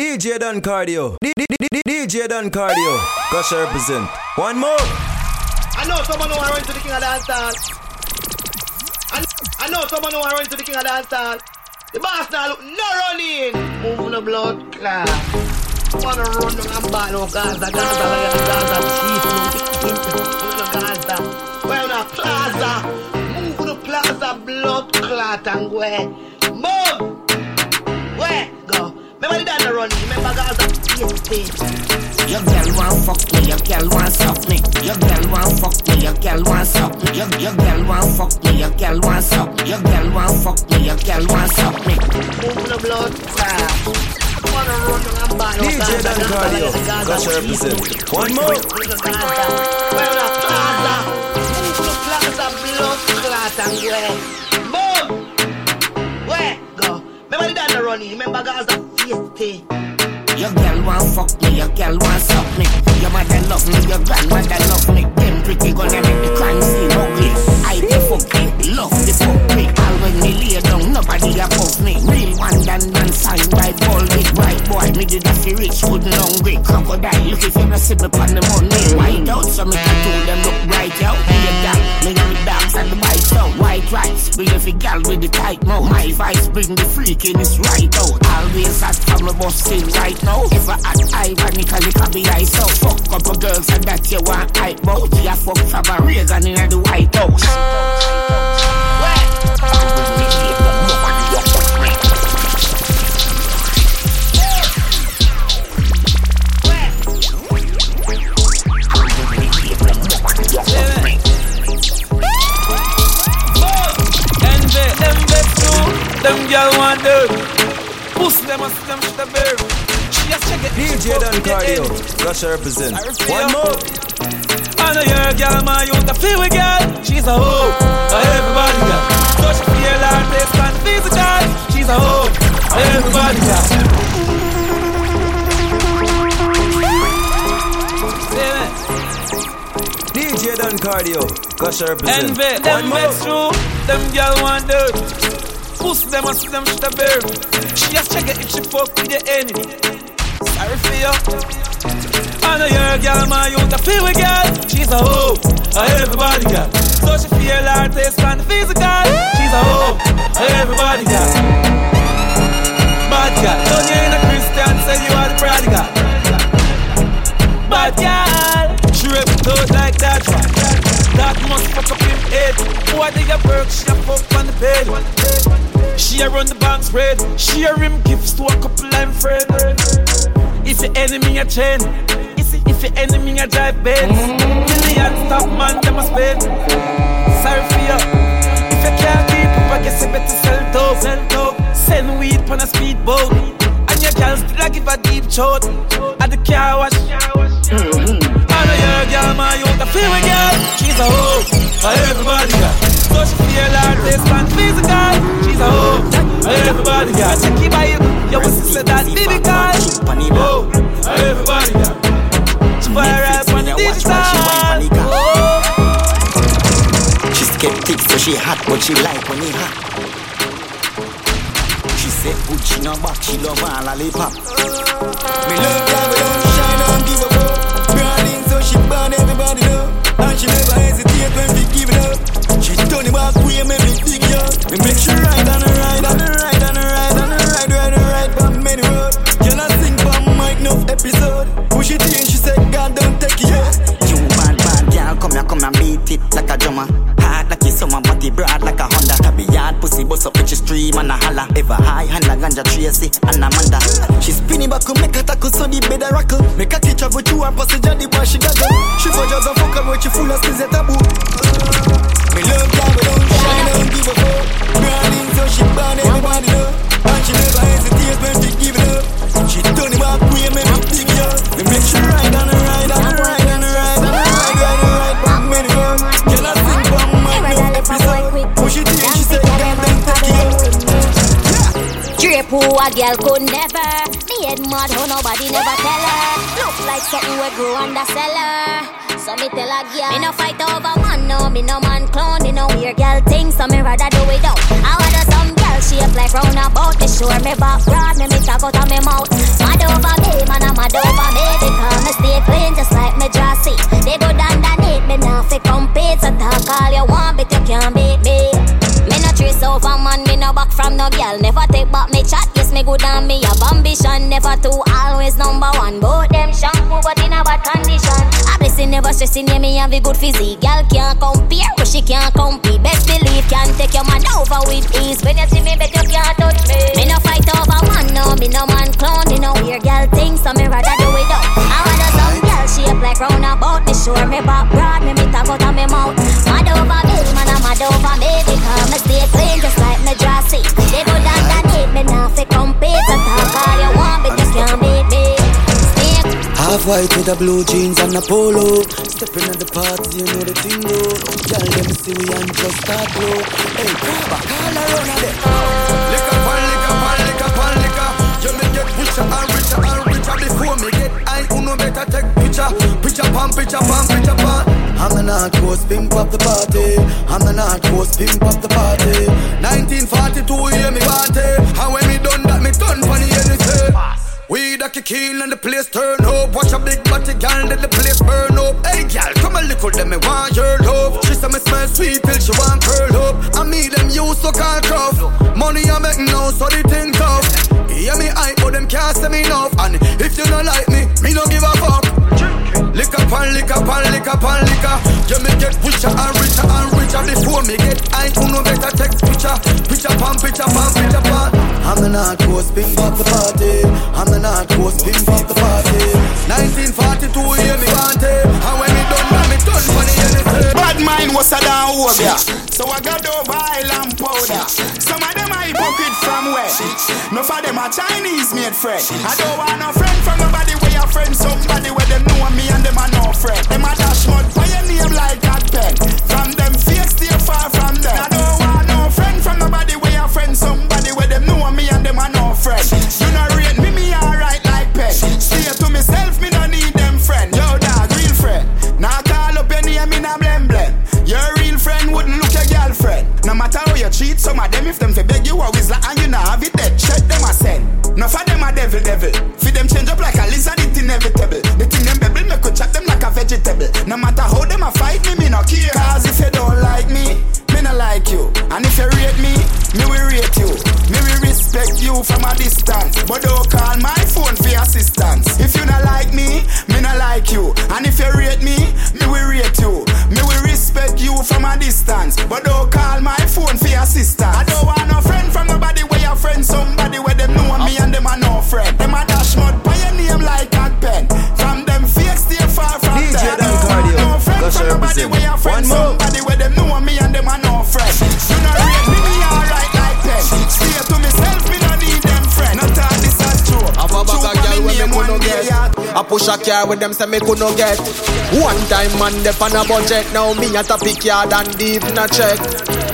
DJ Don Cardio. DJ Don Cardio. Gosh, I represent. One more. I know someone who are running to the king of dance hall. I know someone who are running to the king of dance hall. The boss now look no running. Moving the blood clot. Wanna run down and ball no Gaza. Gaza, Gaza, Gaza, Gaza. Well, the plaza. Move the plaza, blood clot and go ahead. Move. Where? Go. Remember the dad no running. Remember Gaza. Your girl won't fuck me, your girl won't suck me. Your girl won't fuck me, your girl won't suck me. Your girl won't fuck me, your girl won't suck me. Your girl won't fuck me, your girl won't suck me. Move the blood clot. Wanna run and ball no DJ Don Cardio. Gosh, I represent. One more. Move the plaza. Move the plaza, blood clot and go. Boom. Where? Go. Remember the dad no running. Remember Gaza feasting. Your girl won't fuck me, your girl won't suck me. Your mother love me, your grandmother love me. Them pretty gonna make the crime scene ugly. I the fuck me, love the fuck me. All when me lay down, nobody a fuck me. Real one and signed by Paul with white boy. Me did that rich, good and hungry. Crocodile, look if you not see me on the money. White out, so me tattoo them look right out. Here that, me got me dogs and the bikes out. White rights, bring every girl with the tight mouth. My vice, bring the freak in his right out. Always at family bus still right now. If I act ironically, can be I so fuck up a girls and that you want hype about. You fuck from a Reagan in the White House. Where? Where? Them girl want them. Push them and them to the bear. DJ Don Cardio, Russia represent. One more. I know your girl, my youth, I feel with girl. She's a hoe, everybody girl. So she feel like this and physical. She's a hoe, everybody girl. DJ Don Cardio, Russia represent. Envy, them makes true, them girl want dirt. Push them and see them shit a bear. She just check it if she fuck with your enemy. Sorry for you. I know your girl, my youth, I feel with girl. She's a hoe, everybody girl. So she feel like this and physical. She's a hoe, everybody girl. Bad girl, don't you ain't a Christian, say you are the prodigal. Bad girl, she ripped out like that one. That must fuck up him head. Why do you work? She a fuck on the bed. She a run the bank spread. She a rim gifts to a couple and friend. If your enemy a chain, if your enemy a drive beds, million stop man them a spend. Sorry for you. If you can't keep up, I guess you better sell dope. Send weed on a speedboat, and your girl still a give a deep throat at the car wash. I know your girl, my youth, I feel with girl. She's a hoe, everybody got. So she feel like this man physical. She's a hoe, everybody got. Check it by you, your sister that biblical. Oh, everybody got. She fire up on the digital. She skeptic, so she hot, but she like when he hot. She said, put she no back, she love all lollipop. Me love her, we don't shine, don't give a fuck. She burn everybody up, and she never hesitate when we give it up. She turn it back way, make me dig it up. We make she ride and ride and ride and ride and ride and ride for many roads. You not sing for Mike no episode. Push it in, she said, God don't take it up. You bad, bad girl, come and beat it like a drummer. Hard like a summer, body broad like a Honda. Caviar pussy, bust up with your stream and a holla. Ever high, hand like Ganja Tracy and Amanda. She spinning back, make her tackle, so the bed a rackle. Make her travel to her passage and the boy she got. She fudges and fuck her when she full of skills at taboo. Me love that we don't shine, don't give a fuck. Burning so she burn everybody up. And she never hesitates when she give it up. She turn it back way, make me dig it up. They make she ride and ride and ride and ride and ride and ride back me the girl. Girl I sing for my new episode. Push it in, she said, God don't take it up. Drape who a girl could never. Mad how nobody never tell her. Look like something we grow under cellar. So me tell her girl, me no fight over man, no. Me no man clown, me no weird girl thing. So me rather do it out. I order some girl shape like roundabout. Me sure me back broad, me make a cut on me mouth. Mado, no girl never take back me chat. Yes, me good and me have ambition. Never two, always number one. Both them shampoo but in a bad condition. A blessing never stressing, yeah, me have a good physique. Girl can't compare, but she can't compete. Best believe can't take your man over with ease. When you see me, bet you can't touch me. Me no fight over man, no, me no man clown. You know weird girl things, so me rather do it up. I want some girl shape like round about. Me sure me back broad, me talk out of me mouth. Mad over me, man, I'm mad over me. Because me stay clean just like me dry seat. They do that, that need me now fi compete. So talk all you want, but you can't beat me. Half white with the blue jeans and a polo. Stepping at the party, you know the thing go. Y'all let me see we and just start low. Hey, Cuba, call her on it. Lick up and lick up and lick up and lick up. You make get richer and richer and richer. Before me get high, you know better take picture. Picture pan, picture pan, picture pan. I'm an art host, pimp up the party. I'm an art host, pimp up the party. 1942, yeah, me party. And when me done that, me done funny anything. We the kickin' and the place turn up. Watch a big body girl, let the place burn up. Hey girl, come a little, let me want your love. She say me smell sweet till she want curl up. I mean them used to call cuff. Money I make now, so they think tough. Yeah, me hype, but them can't say me enough. And if you don't like me don't give a fuck. Lick up and lick up and lick up and lick up. Yeah, me get richer and richer and richer. Before me get high, you know better take picture. Picture pan, picture pan, picture pan. I'm an art host, pimp up the party. I'm an art host, pimp up the party. 1942, yeah, me party. And when me done, man, me done funny anything. Bad mind was a down over. So I got over island powder. Some of them are hypocrite from where? No for them are Chinese made friend. I don't want no friend from nobody where your friend. Somebody where them know me and them are no friend. Them are dash mud by your name like that pen. From them face still far from them. I don't want no friend from nobody where your friend. Somebody where them know me and them are no friend. You know rate me alright like pen. Stay to myself, me no need them friend. Yo dog, real friend. Now call up your name in a blem blem. Your real friend wouldn't look your girlfriend. No matter how you cheat, some of them if them fi beg you always like and you know have it dead. Check them a send. No for them a devil devil. Feed them change up like a lizard, it's inevitable. The thing them bebble, me could chat them like a vegetable. No matter how them a fight me no care. Cause if you don't like me no like you. And if you rate me will rate you. Me will respect you from a distance. But don't call my phone for assistance. If you not like me no like you. And if you rate me will rate you. Me will respect you from a distance. But don't call my phone for assistance. I don't want no friend from nobody where your friend. Somebody where them know me and them are no friend. Them a dash mud by your name like a pen. From them fake still far from DJ them. I don't want no friend from nobody where your friend. Somebody where them know me and them are no friend. You not rate me alright like pen. Stay to myself, me don't need them friend. Not all this is true. I've a bag of girl where me could not get. I push a car with them say me could not get. One time man they on a budget. Now me at a pick yard and deep in a check.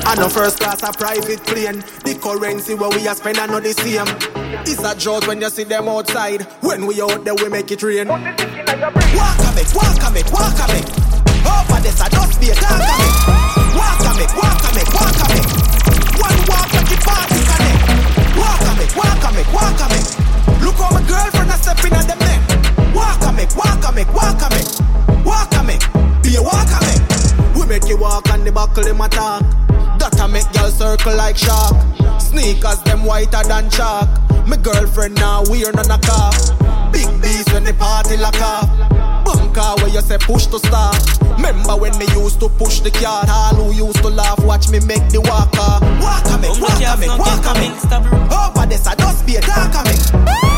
And no first class a private plane. The currency where we a spend are not the same. It's a joke when you see them outside. When we out there we make it rain. Walk a it, walk a it, walk a it. Over this I just be a talk a it. Walk a it, walk a it, walk a it. One walk at the party connect. Walk a it, walk a it, walk a it. Look how my girlfriend a stepping at the neck. Walk a it, walk a it, walk a it. Walk a it, be a walk a it. We make you walk and the buckle them a talk. That a make y'all circle like shark. Sneakers them whiter than chalk. My girlfriend now we're none a car. Big bees when the party lock up. Bunker where you say push to start. Remember when me used to push the car. All who used to laugh watch me make the walker. Walk a me, walk a me, walk a me. Over this I just be a dark a me.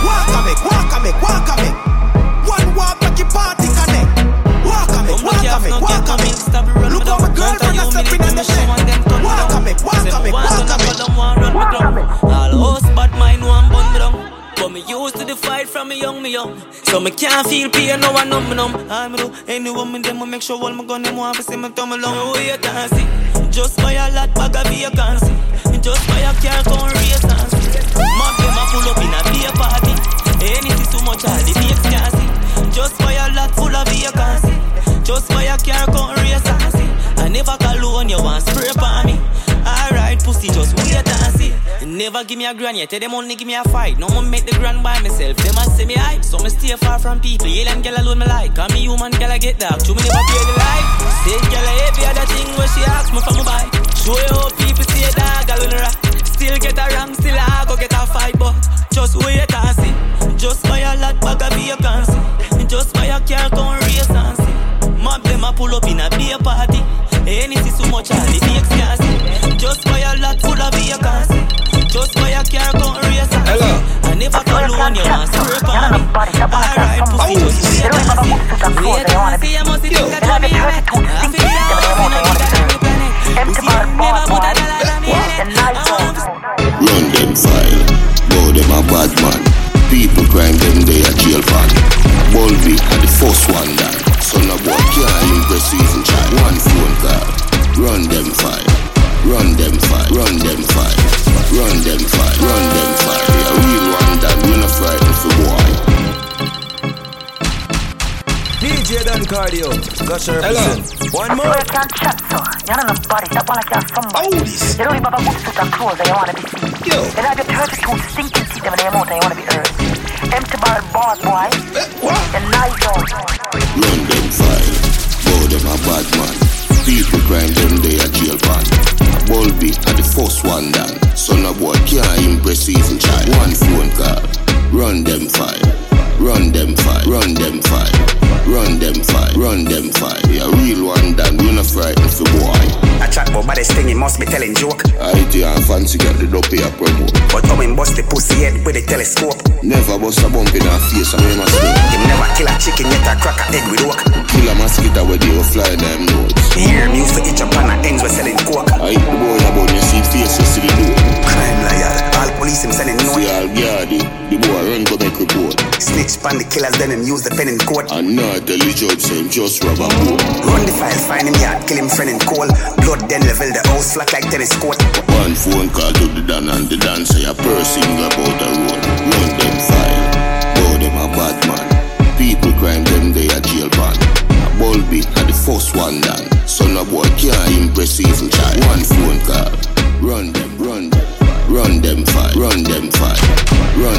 Walk a me, walk a me, walk a me. One walk make your party connect. Walk a me, walk a me, walk a me. Look how my girlfriend is stepping in the shit. Walk a me, walk a me, walk a me. All house bad mind one bun me down. But me used to the fight from me young, so me can't feel pain, no one numb. All me do, any woman them will make sure all my gun them want to see me thumb along. No way you can see, just buy a lot bag of vacancy, just buy a car gun race and see. Mob them a pull up in a beer party, anything too much all the babes can't see. Just buy a lot full of vacancy, just buy a car gun race and see. I never call on you want spray for me. Alright, pussy, just wait and see. Never give me a grand, yet them only give me a fight. No one make the grand by myself, they must say me hype. So me stay far from people, alien girl alone me like. Cause me human girl I get dark, too me never pay the light. Say girl I hate the other thing where she ask me for my bike. Show you how people stay dark, I will rock. Still get a wrong, pull up in a beer party. Anything too much, all the bakes can't see. Just buy a lot full of vehicles. Just buy a car, come race. I never call on you, man. Sorry for me. All right, pussy, just wait and see. Wait and see, I must think that I'm in a bed. I feel down in a bed. Pussy, never put a dollar on me. London file, boy, them a bad man. People crime them, they a jail fan. Bolby are the first one that son of boy can't impress even child. One phone call, run them file, run them file, run them file, run them file, run them file. We a real one that we not frightened for boy. DJ Dan Cardio, Gusher represent. One more. You can't chat so. You don't have body. That one like you have somebody. Oh, this. You don't even have a boot suit and clothes that you want to be seen. Yo. You don't have your 32 stinking teeth in your mouth and you want to be heard. Empty bar bars, boy. What? The night out. London file. Boy, them a bad man. People grind them, they a jail van. Bulby are the first one down. Son of boy can't impress even child. One phone call. Run them file. Run them file. Run them file. Run them fight, run them fight. Yeah, real one that we not frightened for boy. I chat about baddest thing, he must be telling joke. I IT and fancy get the dopey a promo. But how him bust the pussy head with a telescope? Never bust a bump in her face and him a smoke. Him never kill a chicken yet a crack a egg with oak. Kill a mosquito where they will fly them notes. Here me used to itch up on her ends with selling coke. I hit the boy about you see face, you see the door. Crime liar, all police him selling notes. See all yardy, the boy run go make report. Snitch pan the killers then him use the pen in court. And now the job same just rub a boat. Run the file, find him yard, kill him friend and call. Blood then level the house flat like tennis court. One phone call to the Dan and the dancer, a person about the road. Run them file, boy them a bad man. People crime them, they a jail band. A ball beat at the first one down. Son of boy can't impress even child. One phone call, run them, run them. Run them file, run them file, run